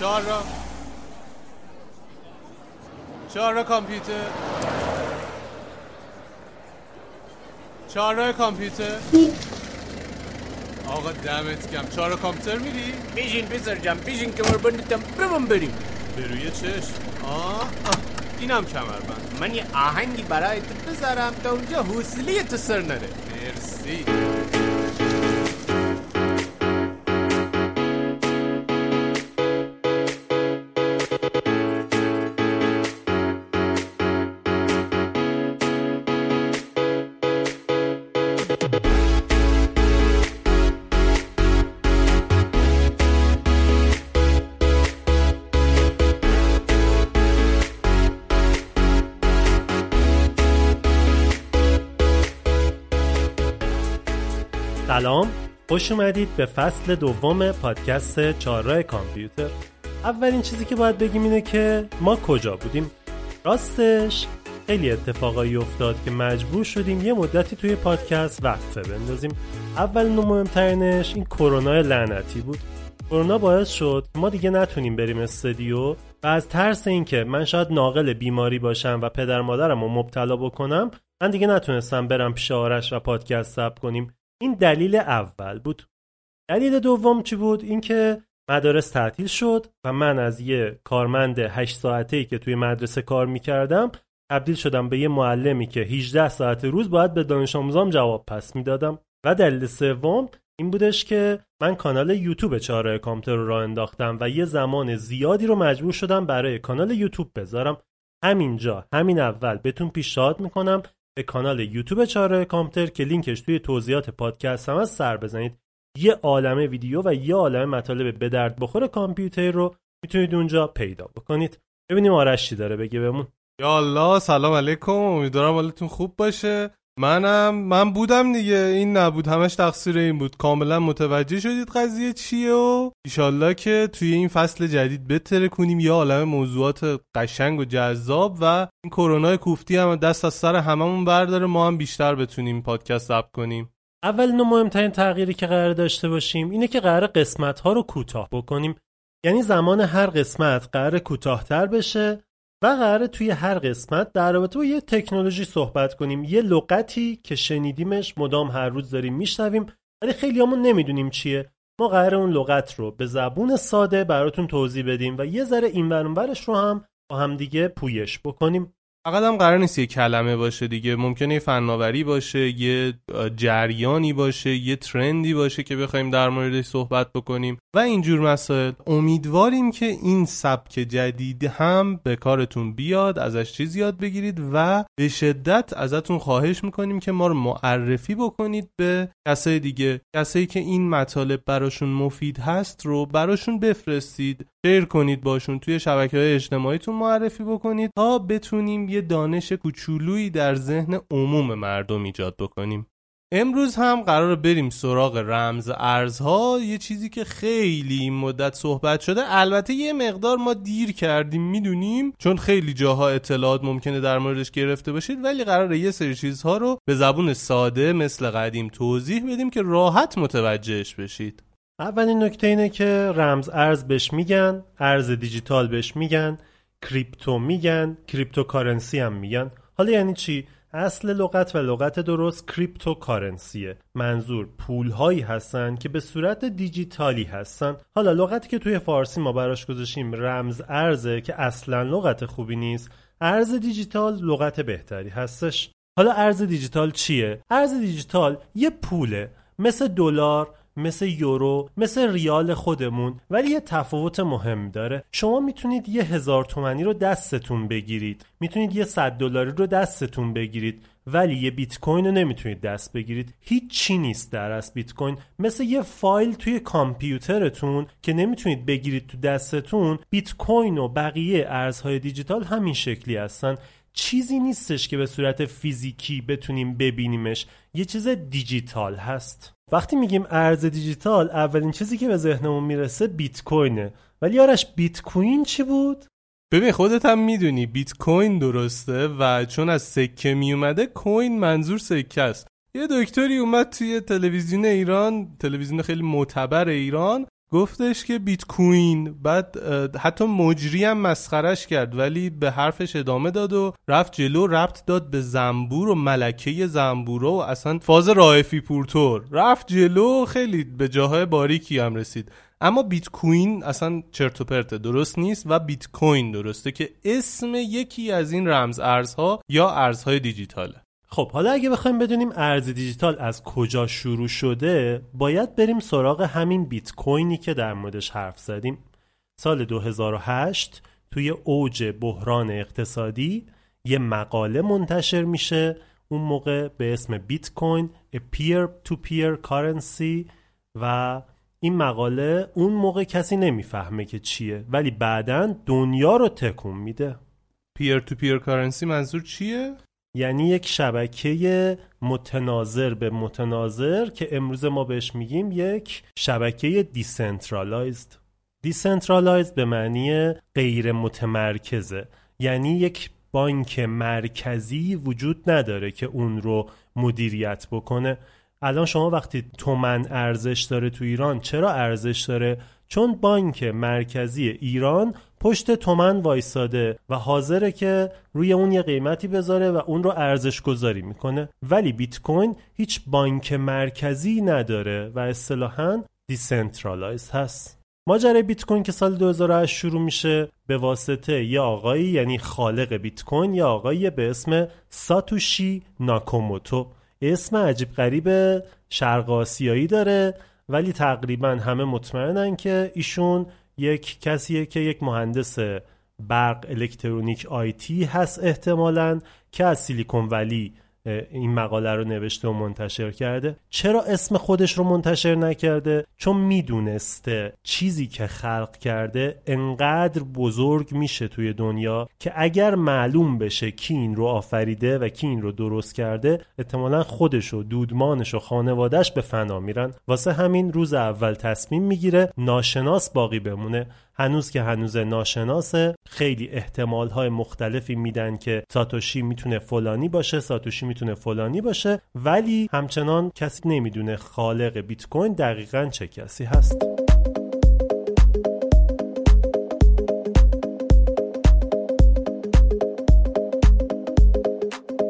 چهارراه کامپیوتر، چهارراه کامپیوتر. آقا دمت گرم. چهارراه کامپیوتر میری؟ بیشین بسر جم، بیشین کمربندتم برم بریم. بروی چشم. اینم کمربند. من یه آهنگی برای تو بذارم تا اونجا حوصله تو سر نره. مرسی. سلام، خوش اومدید به فصل دوم پادکست چهارراه کامپیوتر. اولین چیزی که باید بگیم اینه که ما کجا بودیم. راستش خیلی اتفاقایی افتاد که مجبور شدیم یه مدتی توی پادکست وقت بندازیم. اولین و مهمترینش این کرونا لعنتی بود. کرونا باعث شد ما دیگه نتونیم بریم استودیو و از ترس اینکه من شاید ناقل بیماری باشم و پدر مادرم رو مبتلا بکنم، من دیگه نتونستم برم پیش آرش و پادکست ضبط کنیم. این دلیل اول بود. دلیل دوم چی بود؟ اینکه مدارس تعطیل شد و من از یه کارمند 8 ساعته‌ای که توی مدرسه کار می‌کردم تبدیل شدم به یه معلمی که 18 ساعت روز باید به دانش آموزام جواب پس میدادم. و دلیل سوم این بودش که من کانال یوتیوب چهارراه کامپیوتر رو راه انداختم و یه زمان زیادی رو مجبور شدم برای کانال یوتیوب بذارم. همینجا همین اول بهتون پیشنهاد می‌کنم به کانال یوتیوب چهارراه کامپیوتر که لینکش توی توضیحات پادکست هم هست سر بزنید. یه عالمه ویدیو و یه عالمه مطالب به درد بخور کامپیوتر رو میتونید اونجا پیدا بکنید. ببینیم آرش چی داره بگه بهمون. یا الله، سلام علیکم. امیدوارم حالتون خوب باشه. من بودم دیگه، این نبود، همش تقصیر این بود. کاملا متوجه شدید قضیه چیه و ایشالله که توی این فصل جدید بتره کنیم یه عالم موضوعات قشنگ و جذاب و این کرونا کوفتی هم دست از سر هممون برداره، ما هم بیشتر بتونیم پادکست ضبط کنیم. اولین و مهمترین تغییری که قرار داشته باشیم اینه که قرار قسمت‌ها رو کوتاه بکنیم. یعنی زمان هر قسمت قرار کوتاه‌تر بشه و قراره توی هر قسمت در رابطه با یه تکنولوژی صحبت کنیم. یه لغتی که شنیدیمش مدام هر روز داریم میشنویم ولی خیلیامون نمیدونیم چیه. ما قراره اون لغت رو به زبون ساده براتون توضیح بدیم و یه ذره این ور اون ورش رو هم با هم دیگه پویش بکنیم. فقط هم قرار نیست یه کلمه باشه دیگه، ممکنه یه فناوری باشه، یه جریانی باشه، یه ترندی باشه که بخوایم در موردش صحبت بکنیم و اینجور مسائل. امیدواریم که این سبک جدید هم به کارتون بیاد، ازش چیز یاد بگیرید و به شدت ازتون خواهش میکنیم که ما رو معرفی بکنید به کسای دیگه. کسایی که این مطالب براشون مفید هست رو براشون بفرستید، شیر کنید باشون، توی شبکه‌های اجتماعیتون معرفی بکنید تا بتونیم یه دانش کوچولویی در ذهن عموم مردم ایجاد بکنیم. امروز هم قراره بریم سراغ رمز ارزها، یه چیزی که خیلی این مدت صحبت شده. البته یه مقدار ما دیر کردیم میدونیم، چون خیلی جاها اطلاعات ممکنه در موردش گرفته باشید، ولی قراره یه سری چیزها رو به زبون ساده مثل قدیم توضیح بدیم که راحت متوجهش بشید. اولین نکته اینه که رمز ارز بهش میگن، ارز دیجیتال بهش میگن، کریپتو میگن، کریپتو کارنسی هم میگن. حالا یعنی چی؟ اصل لغت و لغت درست کریپتو کارنسیه. منظور پول‌هایی هستن که به صورت دیجیتالی هستن. حالا لغتی که توی فارسی ما براش گذاشتیم رمز ارزه که اصلا لغت خوبی نیست. ارز دیجیتال لغت بهتری هستش. حالا ارز دیجیتال چیه؟ ارز دیجیتال یه پوله، مثل دلار، مثل یورو، مثل ریال خودمون، ولی یه تفاوت مهم داره. شما میتونید 1000 تومانی رو دستتون بگیرید، میتونید 100 دلاری رو دستتون بگیرید، ولی یه بیت کوین رو نمیتونید دست بگیرید. هیچی نیست در اصل بیت کوین. مثل یه فایل توی کامپیوترتون که نمیتونید بگیرید تو دستتون، بیت کوین و بقیه ارزهای دیجیتال همین شکلی هستن. چیزی نیستش که به صورت فیزیکی بتونیم ببینیمش، یه چیز دیجیتال هست. وقتی میگیم ارز دیجیتال اولین چیزی که به ذهنمون میرسه بیت کوینه. ولی آرش بیت کوین چی بود؟ ببین خودت هم میدونی بیت کوین درسته و چون از سکه میومده کوین منظور سکه است. یه دکتری اومد توی تلویزیون ایران، تلویزیون خیلی معتبر ایران، گفتش که بیت کوین، بعد حتی مجری هم مسخرش کرد ولی به حرفش ادامه داد و رفت جلو، ربط داد به زنبور و ملکه زنبور و اصلا فاز رائفی پورتور، رفت جلو، خیلی به جاهای باریکی هم رسید. اما بیت کوین اصلا چرت و پرت درست نیست و بیت کوین درسته که اسم یکی از این رمز ارزها یا ارزهای دیجیتاله. خب حالا اگه بخوایم بدونیم ارز دیجیتال از کجا شروع شده، باید بریم سراغ همین بیت کوینی که در موردش حرف زدیم. سال 2008 توی اوج بحران اقتصادی یه مقاله منتشر میشه اون موقع به اسم بیت کوین a peer-to-peer currency، و این مقاله اون موقع کسی نمیفهمه که چیه ولی بعداً دنیا رو تکون میده. peer-to-peer currency منظور چیه؟ یعنی یک شبکه متناظر به متناظر که امروز ما بهش میگیم یک شبکه دیسنترالایزد. دیسنترالایزد به معنی غیر متمرکزه، یعنی یک بانک مرکزی وجود نداره که اون رو مدیریت بکنه. الان شما وقتی تومن ارزش داره تو ایران، چرا ارزش داره؟ چون بانک مرکزی ایران پشت تومن وایساده و حاضره که روی اون یه قیمتی بذاره و اون رو ارزش گذاری میکنه. ولی بیت کوین هیچ بانک مرکزی نداره و اصطلاحاً دیسنترالایز هست. ماجرای بیت کوین که سال 2008 شروع میشه به واسطه یه آقایی، یعنی خالق بیت کوین، یه آقایی به اسم ساتوشی ناکاموتو. اسم عجیب غریب شرق آسیایی داره ولی تقریبا همه مطمئنن که ایشون یک کسیه که یک مهندس برق الکترونیک آیتی هست احتمالاً، که از سیلیکون ولی این مقاله رو نوشته و منتشر کرده. چرا اسم خودش رو منتشر نکرده؟ چون میدونسته چیزی که خلق کرده انقدر بزرگ میشه توی دنیا که اگر معلوم بشه کی این رو آفریده و کی این رو درست کرده، احتمالاً خودش و دودمانش و خانوادهش به فنا میرن. واسه همین روز اول تصمیم میگیره ناشناس باقی بمونه. هنوز که هنوز ناشناسه، خیلی احتمال‌های مختلفی میدن که ساتوشی میتونه فلانی باشه، ساتوشی میتونه فلانی باشه، ولی همچنان کسی نمیدونه خالق بیت کوین دقیقاً چه کسی هست.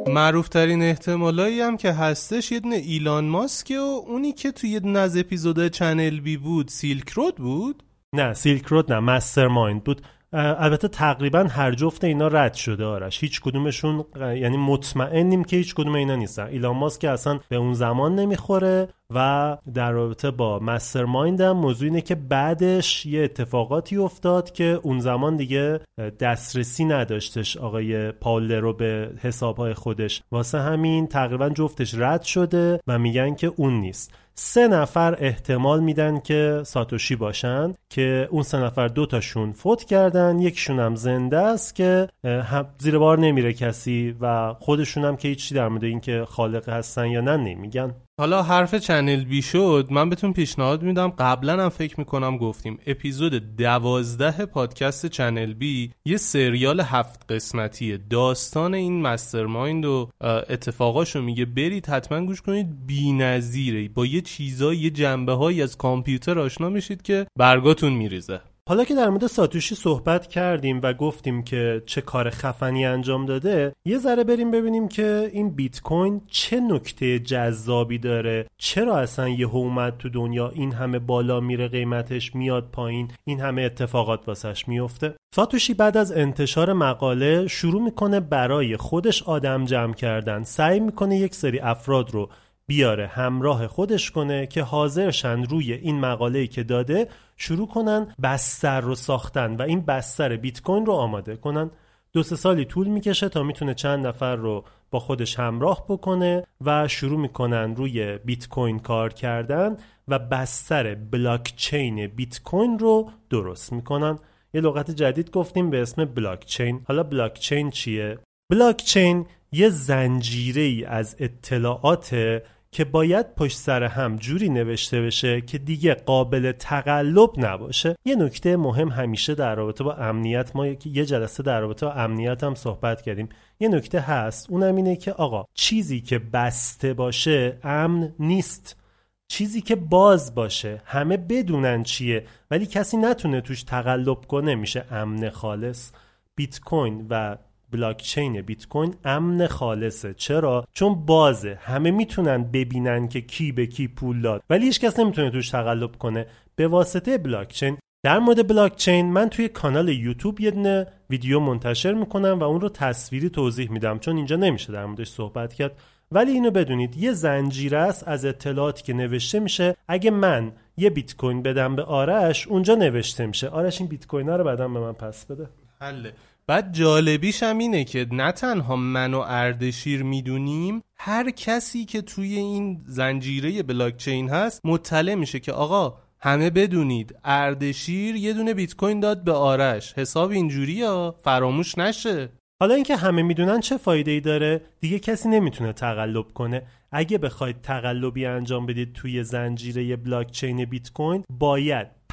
معروفترین احتمالایی هم که هستش یه دونه ایلان ماسک و اونی که توی یه دونه از اپیزودهای چنل بی بود، سیلک رود بود. نه سیلک رود نه، مستر مایند بود. البته تقریبا هر جفت اینا رد شده آرش، هیچ کدومشون، یعنی مطمئنیم که هیچ کدوم اینا نیستن. ایلان ماسک که اصلا به اون زمان نمیخوره و در رابطه با مستر مایند هم موضوع اینه که بعدش یه اتفاقاتی افتاد که اون زمان دیگه دسترسی نداشتش آقای پاول رو به حسابهای خودش، واسه همین تقریبا جفتش رد شده و میگن که اون نیست. 3 نفر احتمال میدن که ساتوشی باشن که اون 3 نفر 2 تاشون فوت کردن، یکشون هم زنده است که زیر بار نمیره کسی و خودشون هم که هیچی در مورد این که خالق هستن یا نه نمیگن. حالا حرف چنل بی شد، من بهتون پیشنهاد میدم، قبلا هم فکر میکنم گفتیم، اپیزود 12 پادکست چنل بی یه سریال 7 قسمتیه، داستان این مسترمایند و اتفاقاشو میگه، برید حتما گوش کنید، بی‌نظیره. با یه چیزای، یه جنبه‌هایی از کامپیوتر آشنا میشید که برگاتون میریزه. حالا که در مورد ساتوشی صحبت کردیم و گفتیم که چه کار خفنی انجام داده، یه ذره بریم ببینیم که این بیت کوین چه نکته جذابی داره، چرا اصلا یهو اومد تو دنیا، این همه بالا میره قیمتش، میاد پایین، این همه اتفاقات واسش میفته. ساتوشی بعد از انتشار مقاله شروع میکنه برای خودش آدم جمع کردن، سعی میکنه یک سری افراد رو بیاره همراه خودش کنه که حاضرشن روی این مقاله‌ای که داده شروع کنن بستر رو ساختن و این بستر بیت کوین رو آماده کنن. 2-3 سالی طول میکشه تا میتونه چند نفر رو با خودش همراه بکنه و شروع میکنن روی بیت کوین کار کردن و بستر بلاک چین بیت کوین رو درست میکنن. یه لغت جدید گفتیم به اسم بلاک چین. حالا بلاک چین چیه؟ بلاک چین یه زنجیره‌ای از اطلاعاته که باید پشت سر هم جوری نوشته بشه که دیگه قابل تقلب نباشه. یه نکته مهم، همیشه در رابطه با امنیت، ما یه جلسه در رابطه با امنیت هم صحبت کردیم، یه نکته هست، اونم اینه که آقا چیزی که بسته باشه امن نیست. چیزی که باز باشه، همه بدونن چیه ولی کسی نتونه توش تقلب کنه، میشه امن خالص. بیت کوین و بلاک چین بیت کوین امن خالصه. چرا؟ چون بازه، همه میتونن ببینن که کی به کی پول داد ولی هیچ کس نمیتونه توش تقلب کنه به واسطه بلاک چین. در مورد بلاک چین من توی کانال یوتیوب یه دونه ویدیو منتشر میکنم و اون رو تصویری توضیح میدم چون اینجا نمیشه در موردش صحبت کرد، ولی اینو بدونید یه زنجیره است از اطلاعاتی که نوشته میشه. اگه من یه بیت کوین بدم به آرش، اونجا نوشته میشه آرش این بیت کوینا رو بعداً به من پس بده. حله. بعد جالبیش هم اینه که نه تنها من و اردشیر میدونیم، هر کسی که توی این زنجیره بلاکچین هست مطلع میشه که آقا همه بدونید اردشیر یه دونه بیت کوین داد به آرش، حساب اینجوریه، فراموش نشه. حالا اینکه همه میدونن چه فایده‌ای داره؟ دیگه کسی نمیتونه تقلب کنه. اگه بخواید تقلبی انجام بدید توی زنجیره بلاکچین بیت کوین، باید 51%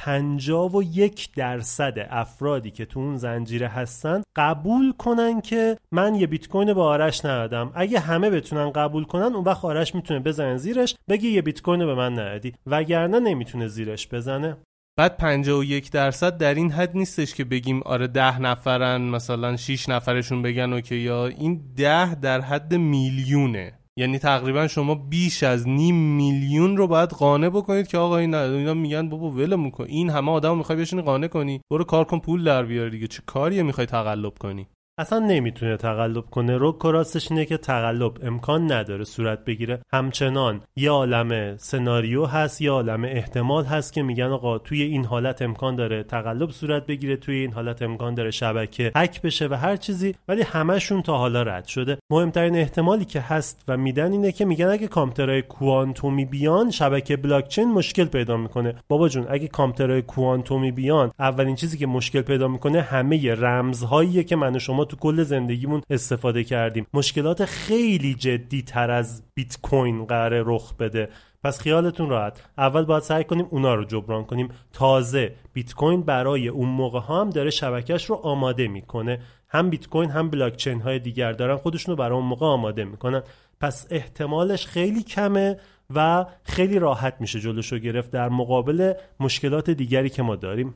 افرادی که تو اون زنجیره هستن قبول کنن که من یه بیت کوین به آرش ندادم. اگه همه بتونن قبول کنن، اون وقت آرش میتونه بزنه زیرش بگه یه بیت کوین به من ندادی، وگرنه نمیتونه زیرش بزنه. بعد 51% در این حد نیستش که بگیم آره 10 نفرن مثلا 6 نفرشون بگن اوکی، یا این 10 در حد میلیونه، یعنی تقریبا شما بیش از 500,000 رو باید قانع بکنید که آقا اینا میگن بابا ولمون کن، این همه آدمو میخوای بشینی قانع کنی، برو کار کن پول در بیار دیگه، چه کاریه میخوای تقلب کنی؟ اصلا نمیتونه تقلب کنه. رو کراستش اینه که تقلب امکان نداره صورت بگیره. همچنان یه عالمه سناریو هست، یه عالمه احتمال هست که میگن آقا توی این حالت امکان داره تقلب صورت بگیره، توی این حالت امکان داره شبکه هک بشه و هر چیزی، ولی همشون تا حالا رد شده. مهمترین احتمالی که هست و میدن اینه که میگن اگه کامپیوترهای کوانتومی بیان، شبکه بلاکچین مشکل پیدا میکنه. بابا جون، اگه کامپیوترهای کوانتومی بیان، اولین چیزی که مشکل پیدا میکنه همه رمزهایی که من و شما تو کل زندگیمون استفاده کردیم. مشکلات خیلی جدی تر از بیت کوین قراره رخ بده. پس خیالتون راحت، اول باید سعی کنیم اونا رو جبران کنیم. تازه بیت کوین برای اون موقع ها هم داره شبکه‌اش رو آماده میکنه، هم بیت کوین هم بلاک چین های دیگر دارن خودشون رو برای اون موقع آماده میکنن. پس احتمالش خیلی کمه و خیلی راحت میشه جلوشو گرفت در مقابل مشکلات دیگری که ما داریم.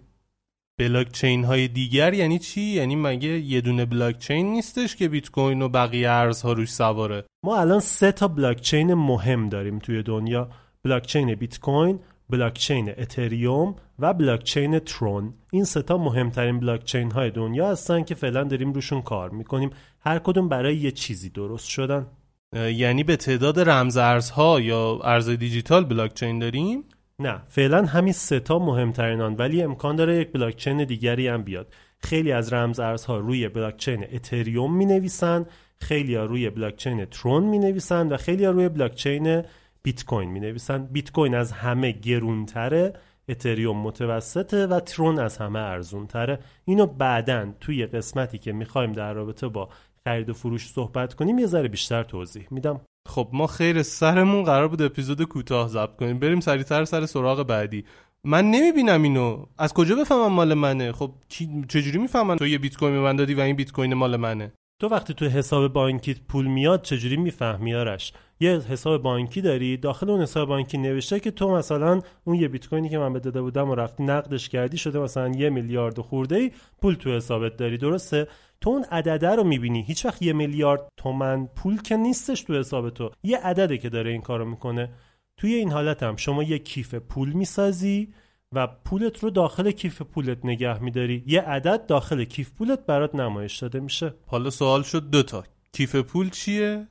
بلاکچین های دیگر یعنی چی؟ یعنی مگه یه دونه بلاکچین نیستش که بیت کوین و بقیه ارزها روش سواره؟ ما الان 3 تا بلاکچین مهم داریم توی دنیا: بلاکچین بیت کوین، بلاکچین اتریوم و بلاکچین ترون. این 3 تا مهمترین بلاکچین های دنیا هستن که فعلا داریم روشون کار میکنیم. هر کدوم برای یه چیزی درست شدن. یعنی به تعداد رمز ارزها یا ارزهای دیجیتال بلاکچین داریم؟ نه، فعلا همین 3 تا مهمترینان، ولی امکان داره یک بلاکچین دیگری هم بیاد. خیلی از رمز ارزها روی بلاکچین اتریوم می نویسن، خیلی ها روی بلاکچین ترون می نویسن و خیلی ها روی بلاکچین بیت کوین می نویسن. بیت کوین از همه گرونتره، اتریوم متوسطه و ترون از همه ارزونتره. اینو بعدن توی قسمتی که میخوایم در رابطه با خرید و فروش صحبت کنیم یه ذره بیشتر توضیح میدم. خب ما خیر سرمون قرار بود اپیزود کوتاه ضبط کنیم، بریم سریعتر سر سراغ بعدی. من نمیبینم اینو، از کجا بفهمم مال منه؟ خب چجوری میفهمن تو یه بیت کوین من دادی و این بیت کوین مال منه؟ تو وقتی تو حساب بانکیت پول میاد چجوری میفهمی آرش؟ یه حساب بانکی داری، داخل اون حساب بانکی نوشته که تو مثلا اون یه بیت کوینی که من بهت داده بودم و رفتی نقدش کردی، شده مثلا 1 میلیارد خورده ای پول تو حسابت داری، درسته؟ تو اون عدده رو میبینی، هیچ وقت 1 میلیارد تومان پول که نیستش تو حساب تو، یه عدده که داره این کارو میکنه. توی این حالت هم شما یه کیف پول میسازی و پولت رو داخل کیف پولت نگه میداری، یه عدد داخل کیف پولت برات نمایش داده میشه. حالا سوال شد 2 تا کیف پول چیه؟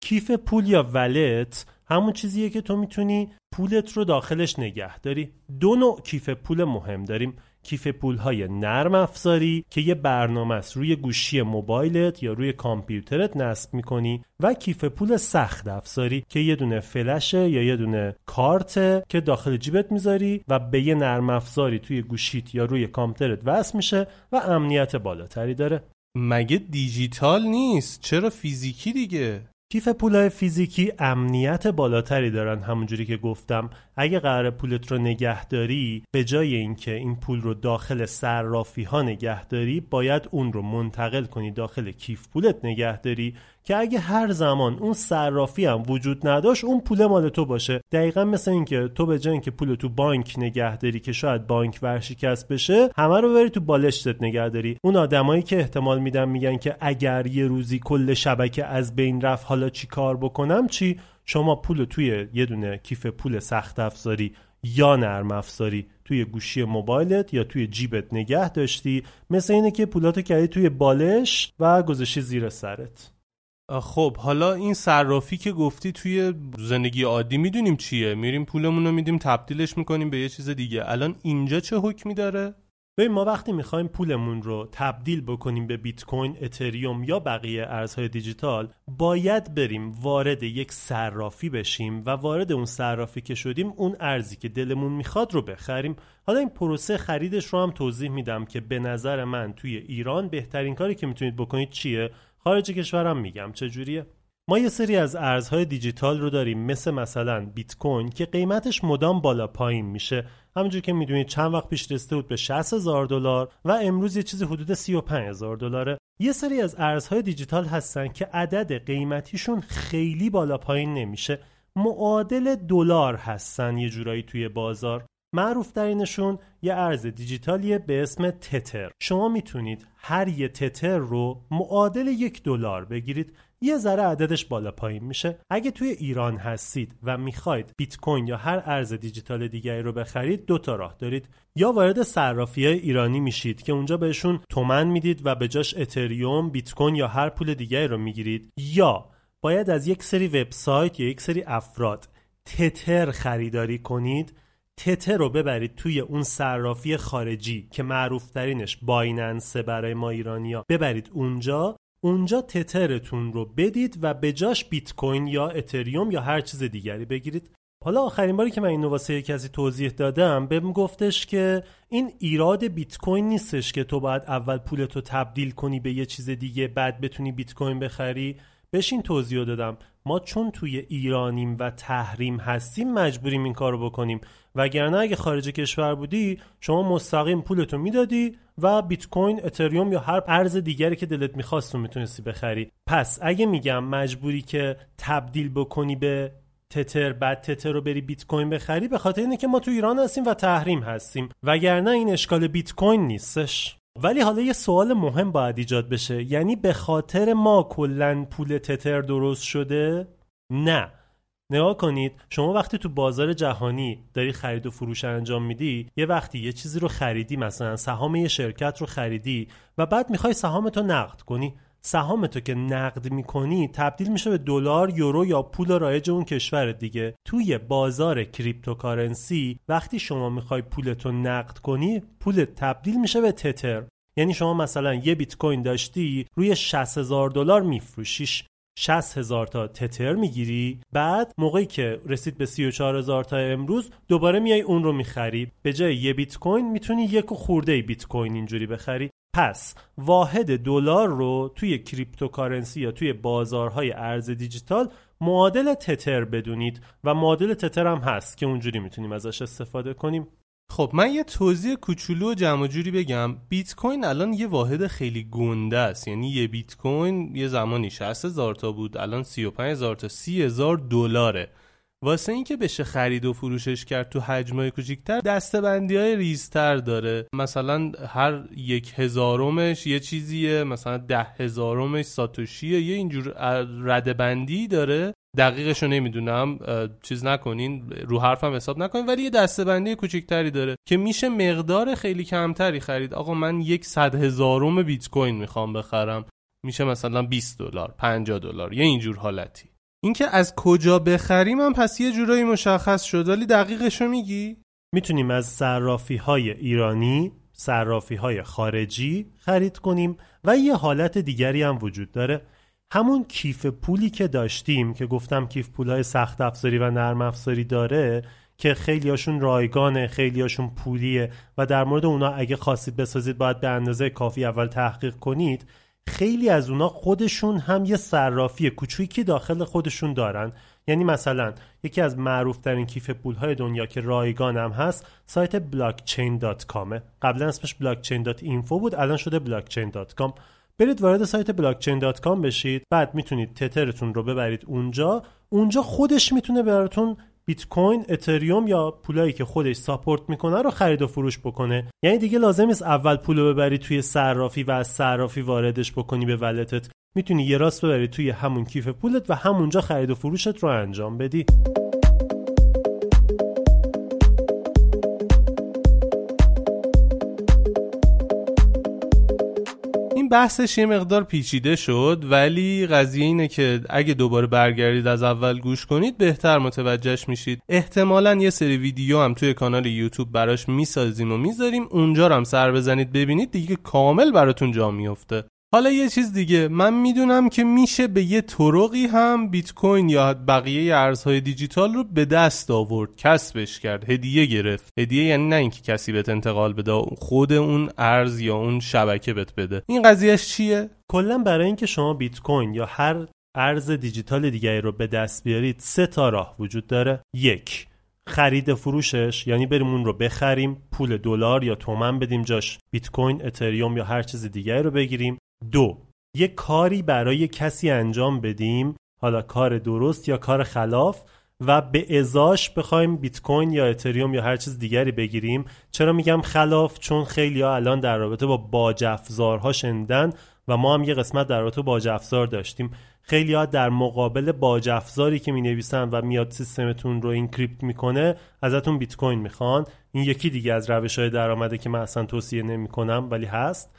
کیف پول یا ولت همون چیزیه که تو میتونی پولت رو داخلش نگه داری. 2 نوع کیف پول مهم داریم: کیف پول‌های نرم افزاری که یه برنامه است روی گوشی موبایلت یا روی کامپیوترت نصب می‌کنی، و کیف پول سخت افزاری که یه دونه فلشه یا یه دونه کارته که داخل جیبت می‌ذاری و به یه نرم افزاری توی گوشیت یا روی کامپیوترت وصل میشه و امنیت بالاتری داره. مگه دیجیتال نیست؟ چرا فیزیکی دیگه؟ کیف پولای فیزیکی امنیت بالاتری دارن. همونجوری که گفتم اگه قرار پولت رو نگه داری، به جای اینکه این پول رو داخل صرافی ها نگه داری، باید اون رو منتقل کنی داخل کیف پولت نگه داری که اگه هر زمان اون صرافی هم وجود نداشت اون پول مال تو باشه. دقیقا مثل اینکه تو به جای اینکه پول تو بانک نگه داری که شاید بانک ورشکست بشه، همه رو ببری تو بالشتت نگه داری. اون آدمایی که احتمال میدن میگن که اگر یه روزی کل شبکه از بین رفت حالا چی کار بکنم چی؟ شما پول توی یه دونه کیف پول سخت افزاری یا نرم افزاری توی گوشی موبایلت یا توی جیبت نگه داشتی، مثل اینه که پولاتو کردی توی بالش و گذاشتی زیر سرت. خب حالا این صرافی که گفتی توی زندگی عادی میدونیم چیه، میریم پولمون رو میدیم تبدیلش میکنیم به یه چیز دیگه، الان اینجا چه حکمی داره؟ ببین ما وقتی میخوایم پولمون رو تبدیل بکنیم به بیت کوین، اتریوم یا بقیه ارزهای دیجیتال، باید بریم وارد یک صرافی بشیم و وارد اون صرافی که شدیم اون ارزی که دلمون میخواد رو بخریم. حالا این پروسه خریدش رو هم توضیح میدم که به نظر من توی ایران بهترین کاری که میتونید بکنید چیه، خارج کشورم میگم چجوریه. ما یه سری از ارزهای دیجیتال رو داریم مثلا بیت کوین که قیمتش مدام بالا پایین میشه. همونجوری که میدونید چند وقت پیش رسیده بود به 60,000 دلار و امروز یه چیزی حدود 35,000 دلاره. یه سری از ارزهای دیجیتال هستن که عدد قیمتیشون خیلی بالا پایین نمیشه، معادل دلار هستن یه جورایی توی بازار. معروف ترینشون یه ارز دیجیتالیه به اسم تتر. شما میتونید هر یه تتر رو معادل $1 بگیرید، یه ذره عددش بالا پایین میشه. اگه توی ایران هستید و میخواید بیت کوین یا هر ارز دیجیتال دیگری رو بخرید، دو تا راه دارید. یا وارد صرافی‌های ایرانی میشید که اونجا بهشون تومن میدید و به جاش اتریوم، بیت کوین یا هر پول دیگری رو میگیرید، یا باید از یک سری وبسایت یا یک سری افراد تتر خریداری کنید. تتر رو ببرید توی اون صرافی خارجی که معروف ترینش بایننس برای ما ایرانی‌ها، ببرید اونجا تترتون رو بدید و به جاش بیت کوین یا اتریوم یا هر چیز دیگری بگیرید. حالا آخرین باری که من اینو واسه کسی توضیح دادم بهم گفتش که این ایراد بیت کوین نیستش که تو باید اول پولتو تبدیل کنی به یه چیز دیگه بعد بتونی بیت کوین بخری. بهش این توضیح دادم ما چون توی ایرانیم و تحریم هستیم مجبوریم این کارو بکنیم، وگرنه اگه خارج کشور بودی شما مستقیم پولتو میدادی و بیت کوین، اتریوم یا هر ارز دیگری که دلت می‌خواست میتونستی بخری. پس اگه میگم مجبوری که تبدیل بکنی به تتر بعد تتر رو بری بیت کوین بخری، به خاطر اینه که ما تو ایران هستیم و تحریم هستیم، وگرنه این اشکال بیت کوین نیستش. ولی حالا یه سوال مهم باید ایجاد بشه، یعنی به خاطر ما کلن پول تتر درست شده؟ نه. نگاه کنید، شما وقتی تو بازار جهانی داری خرید و فروش انجام میدی، یه وقتی یه چیزی رو خریدی، مثلا سهام یه شرکت رو خریدی و بعد میخوای سهامتو نقد کنی، سهامتو که نقد میکنی تبدیل میشه به دلار، یورو یا پول رایج اون کشور دیگه. توی بازار کریپتو کارنسی وقتی شما میخوای پولتو نقد کنی، پولت تبدیل میشه به تتر. یعنی شما مثلا یه بیت کوین داشتی، روی 60,000 دلار میفروشیش، 60,000 تا تتر میگیری، بعد موقعی که رسید به 34,000 تا امروز دوباره میای اون رو میخری. به جای یه بیت کوین میتونی 1 خورده بیت کوین اینجوری بخری. پس واحد دلار رو توی کریپتوکارنسی یا توی بازارهای ارز دیجیتال معادل تتر بدونید و معادل تتر هم هست که اونجوری میتونیم ازش استفاده کنیم. خب من یه توضیح کوچولو و جمع جوری بگم. بیت کوین الان یه واحد خیلی گنده است، یعنی یه بیت کوین یه زمانی 60,000 تا بود، الان 35,000 تا 30,000 دلاره. واسه این که بشه خرید و فروشش کرد تو حجمای کوچیک‌تر، دسته‌بندی‌های ریزتر داره. مثلا هر 1/1000 یه چیزیه، مثلا 10,000 ساتوشیه، یه اینجور ردبندی داره. دقیقشو نمیدونم، چیز نکنین، رو حرفم حساب نکنین، ولی یه دسته‌بندی کوچیک‌تری داره که میشه مقدار خیلی کمتری خرید. آقا من 1/100,000 بیت کوین میخوام بخرم، میشه مثلا $20، $50، یه اینجور حالتی. اینکه از کجا بخریم هم پس یه جورایی مشخص شد، ولی دقیقشو میگی؟ میتونیم از صرافی‌های ایرانی، صرافی‌های خارجی خرید کنیم و یه حالت دیگری هم وجود داره. همون کیف پولی که داشتیم که گفتم کیف پول‌های سخت افزاری و نرم افزاری داره که خیلیاشون رایگانه، خیلیاشون پولیه و در مورد اونا اگه خواستید بسازید باید به اندازه کافی اول تحقیق کنید. خیلی از اونا خودشون هم یه صرافی کوچیکی داخل خودشون دارن. یعنی مثلا یکی از معروف‌ترین کیف پول‌های دنیا که رایگان هم هست سایت blockchain.com. قبلا اسمش blockchain.info بود، الان شده blockchain.com. برید وارد سایت blockchain.com بشید، بعد میتونید تترتون رو ببرید اونجا. اونجا خودش میتونه براتون بیت کوین، اتریوم یا پولایی که خودش ساپورت میکنه رو خرید و فروش بکنه. یعنی دیگه لازم نیست اول پولو ببری توی صرافی و از صرافی واردش بکنی به ولتت، میتونی یه راست ببری توی همون کیف پولت و همونجا خرید و فروشت رو انجام بدی. بحثش یه مقدار پیچیده شد، ولی قضیه اینه که اگه دوباره برگردید از اول گوش کنید بهتر متوجهش میشید. احتمالاً یه سری ویدیو هم توی کانال یوتیوب براش میسازیم و میذاریم، اونجا رو هم سر بزنید ببینید دیگه کامل براتون جا میفته. حالا یه چیز دیگه، من میدونم که میشه به یه طرقی هم بیت کوین یا بقیه ارزهای دیجیتال رو به دست آورد، کسبش کرد، هدیه گرفت. هدیه یعنی نه اینکه کسی بهت انتقال بده، خود اون ارز یا اون شبکه بهت بده. این قضیهش چیه؟ کلا برای اینکه شما بیت کوین یا هر ارز دیجیتال دیگری رو به دست بیارید 3 راه وجود داره. 1، خرید فروشش، یعنی بریم اون رو بخریم، پول دلار یا تومان بدیم جاش بیت کوین، اتریوم یا هر چیز دیگری رو بگیریم. 2، یه کاری برای کسی انجام بدیم، حالا کار درست یا کار خلاف، و به ازاش بخوایم بیت کوین یا اتریوم یا هر چیز دیگری بگیریم. چرا میگم خلاف؟ چون خیلی‌ها الان در رابطه با باج افزارها شنیدن و ما هم یه قسمت در رابطه با باج افزار داشتیم. خیلی‌ها در مقابل باج افزاری که می‌نویسن و میاد سیستمتون رو اینکریپت میکنه ازتون بیت کوین میخوان. این یکی دیگه از روش‌های درآمده که من اصلا توصیه نمی‌کنم ولی هست.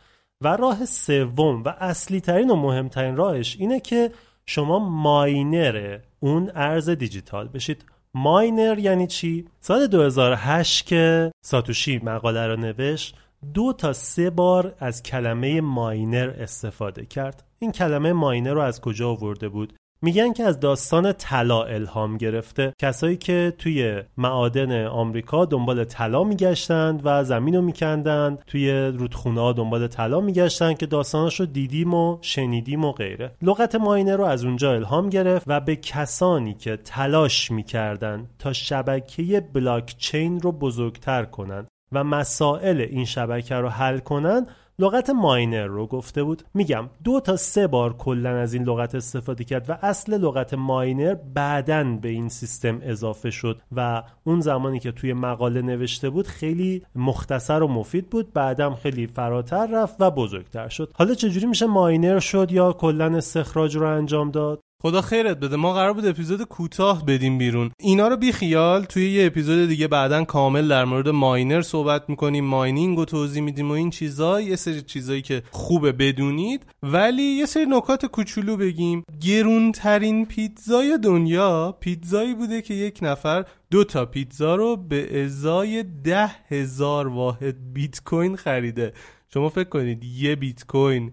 و راه 3 و اصلی ترین و مهمترین راهش اینه که شما ماینر اون ارز دیجیتال بشید. ماینر یعنی چی؟ سال 2008 که ساتوشی مقاله رو نوشت 2 تا 3 بار از کلمه ماینر استفاده کرد. این کلمه ماینر رو از کجا آورده بود؟ میگن که از داستان طلا الهام گرفته. کسایی که توی معادن آمریکا دنبال طلا میگشتند و زمین رو میکندند، توی رودخونه‌ها دنبال طلا میگشتند که داستانش رو دیدیم و شنیدیم و غیره. لغت ماینر رو از اونجا الهام گرفت و به کسانی که تلاش میکردند تا شبکه بلاک چین رو بزرگتر کنند و مسائل این شبکه رو حل کنند لغت ماینر رو گفته بود. میگم 2 تا 3 بار کلن از این لغت استفاده کرد و اصل لغت ماینر بعدن به این سیستم اضافه شد و اون زمانی که توی مقاله نوشته بود خیلی مختصر و مفید بود، بعدم خیلی فراتر رفت و بزرگتر شد. حالا چجوری میشه ماینر شد یا کلن استخراج رو انجام داد؟ خدا خیرت بده، ما قرار بود اپیزود کوتاه بدیم بیرون. اینا رو بیخیال، توی یه اپیزود دیگه بعداً کامل در مورد ماینر صحبت میکنیم، ماینینگ رو توضیح میدیم و این چیزا، یه سری چیزایی که خوبه بدونید. ولی یه سری نکات کوچولو بگیم. گرونترین پیتزای دنیا پیتزایی بوده که یک نفر 2 تا پیتزا رو به ازای 10,000 واحد بیت کوین خریده. شما فکر کنید یه بیت کوین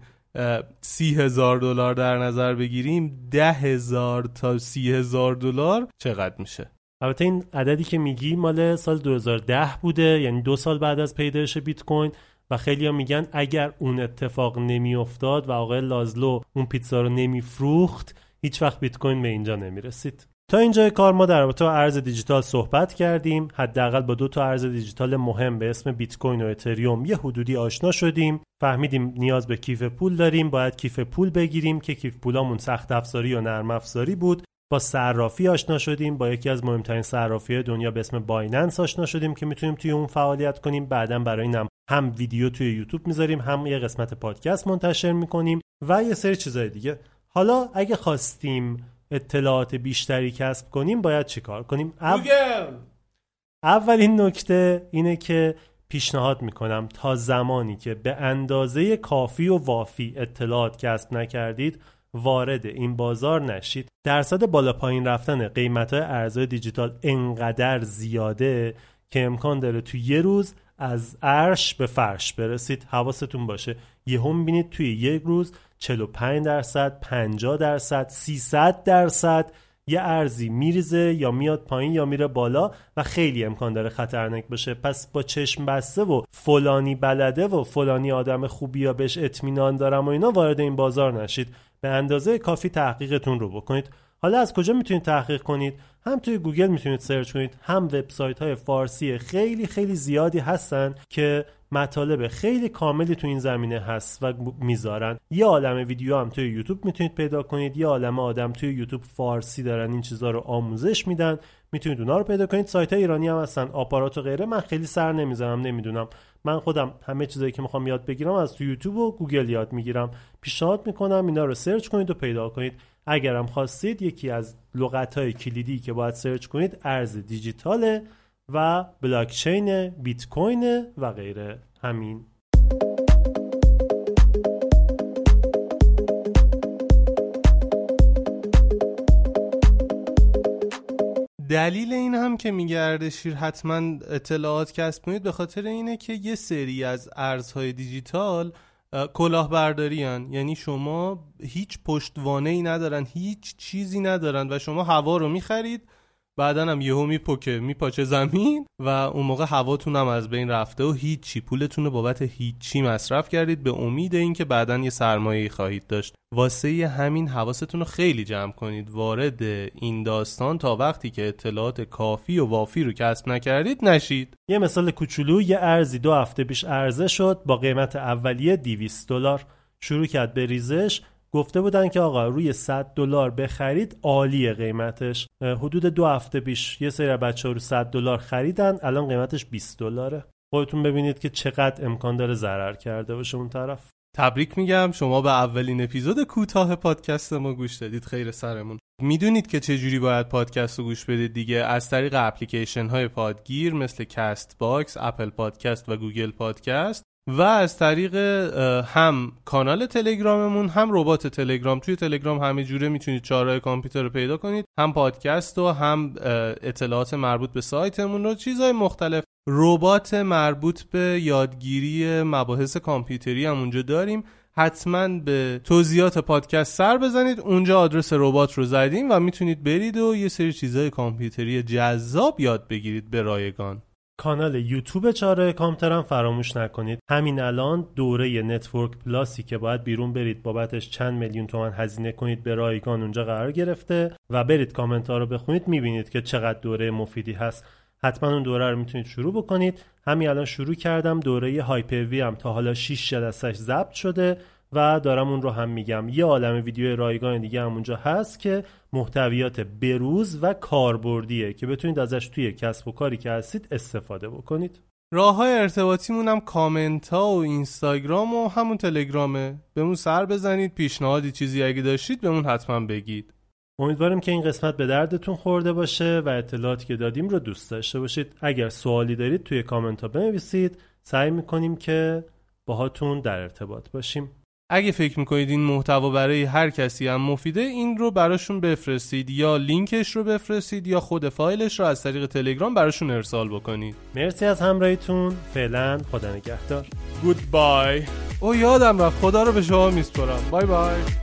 $30,000 در نظر بگیریم، 10,000 تا $30,000 چقدر میشه؟ البته این عددی که میگی مال سال 2010 بوده، یعنی 2 سال بعد از پیدایش بیت کوین و خیلی ها میگن اگر اون اتفاق نمی افتاد و آقای لازلو اون پیتزا رو نمی فروخت هیچ وقت بیت کوین به اینجا نمی رسید. تا اینجای کار ما در رابطه با ارز دیجیتال صحبت کردیم، حداقل با 2 تا ارز دیجیتال مهم به اسم بیت کوین و اتریوم یه حدودی آشنا شدیم. فهمیدیم نیاز به کیف پول داریم، باید کیف پول بگیریم که کیف پولامون سخت افزاری و نرم افزاری بود. با صرافی آشنا شدیم، با یکی از مهمترین صرافی‌های دنیا به اسم بایننس آشنا شدیم که میتونیم توی اون فعالیت کنیم. بعداً برای اینم هم ویدیو توی یوتیوب میذاریم، هم یه قسمت پادکست منتشر می‌کنیم و یه سری چیزای دیگه. حالا اگه خواستیم اطلاعات بیشتری کسب کنیم باید چی کار کنیم؟ اولین نکته اینه که پیشنهاد میکنم تا زمانی که به اندازه کافی و وافی اطلاعات کسب نکردید وارد این بازار نشید. درصد بالا پایین رفتن قیمت‌های ارزهای دیجیتال انقدر زیاده که امکان داره تو یه روز از عرش به فرش برسید. حواستون باشه، یهو می‌بینید توی یک روز 45%، 50%، 300% یه ارزی میریزه یا میاد پایین یا میره بالا و خیلی امکان داره خطرناک بشه. پس با چشم بسته و فلانی بلده و فلانی آدم خوبیه بهش اطمینان دارم و اینا وارد این بازار نشید. به اندازه کافی تحقیقتون رو بکنید. حالا از کجا میتونید تحقیق کنید؟ هم توی گوگل میتونید سرچ کنید، هم وبسایت‌های فارسی خیلی خیلی زیادی هستن که مطالب خیلی کاملی تو این زمینه هست و میذارن. یه عالمه ویدیو هم توی یوتیوب میتونید پیدا کنید، یه عالمه آدم توی یوتیوب فارسی دارن این چیزا رو آموزش میدن، میتونید اونا رو پیدا کنید. سایت‌های ایرانی هم هستن، آپارات و غیره. من خیلی سر نمیزنم، نمیدونم. من خودم همه چیزایی که میخوام یاد بگیرم از تو یوتیوب و گوگل یاد میگیرم. پیشنهاد میکنم اینا رو سرچ کنید و پیدا کنید. اگرم خواستید یکی از لغت‌های کلیدی که باید سرچ کنید ارز دیجیتاله و بلاک چین، بیت کوین و غیره. همین. دلیل این هم که میگه اردشیر حتما اطلاعات کسب کنید به خاطر اینه که یه سری از ارزهای دیجیتال کلاهبرداری ان، یعنی شما هیچ پشتوانه‌ای ندارن، هیچ چیزی ندارن و شما هوا رو میخرید، بعدن هم یهو میپاچه زمین و اون موقع هواتون هم از بین رفته و هیچی، پولتون رو بابت هیچی مصرف کردید به امید اینکه بعدن یه سرمایه‌ای خواهید داشت. واسه همین حواستون رو خیلی جمع کنید. وارد این داستان تا وقتی که اطلاعات کافی و وافی رو کسب نکردید نشید. یه مثال کوچولو، یه ارزی 2 هفته پیش عرضه شد با قیمت اولیه $200، شروع کرد به ریزش. گفته بودن که آقا روی $100 بخرید عالیه قیمتش. حدود 2 هفته پیش یه سری بچه ها رو $100 خریدن، الان قیمتش $20. خودتون ببینید که چقدر امکان داره ضرر کرده باشه اون طرف. تبریک میگم، شما به اولین اپیزود کوتاه پادکست ما گوش دادید. خیر سرمون. میدونید که چجوری باید پادکست رو گوش بدید دیگه. از طریق اپلیکیشن های پادگیر مثل کست باکس، اپل پادکست و گوگل پادکست، و از طریق هم کانال تلگراممون، هم ربات تلگرام. توی تلگرام همه جوره میتونید چهارراه کامپیوتر رو پیدا کنید، هم پادکست و هم اطلاعات مربوط به سایتمون رو، چیزهای مختلف. ربات مربوط به یادگیری مباحث کامپیوتری هم اونجا داریم. حتما به توضیحات پادکست سر بزنید، اونجا آدرس ربات رو زدیم و میتونید برید و یه سری چیزهای کامپیوتری جذاب یاد بگیرید به رایگان. کانال یوتیوب چهارراه کامپیوتر هم فراموش نکنید. همین الان دوره نتورک پلاسی که باید بیرون برید بابتش چند میلیون تومان هزینه کنید به رایگان اونجا قرار گرفته و برید کامنت ها رو بخونید، میبینید که چقدر دوره مفیدی هست. حتما اون دوره رو میتونید شروع بکنید. همین الان شروع کردم دوره هایپروی، هم تا حالا 6 جلسهش ضبط شده و دارم اون رو هم میگم. یه عالمه ویدیو رایگان دیگه هم اونجا هست که محتویات بروز و کاربردیه که بتونید ازش توی کسب و کاری که هستید استفاده بکنید. راه‌های ارتباطیمون هم کامنت ها و اینستاگرام و همون تلگرامه. بهمون سر بزنید، پیشنهادی چیزی اگه داشتید بهمون حتما بگید. امیدوارم که این قسمت به دردتون خورده باشه و اطلاعاتی که دادیم رو دوست داشته باشید. اگر سوالی دارید توی کامنت ها بنویسید، سعی می‌کنیم که باهاتون در ارتباط باشیم. اگه فکر میکنید این محتوا برای هر کسی هم مفیده، این رو براشون بفرستید، یا لینکش رو بفرستید یا خود فایلش رو از طریق تلگرام براشون ارسال بکنید. مرسی از همراهیتون. فعلا خدا نگهدار. گود بای. او یادم رفت، خدا رو به شما میسپارم. بای بای.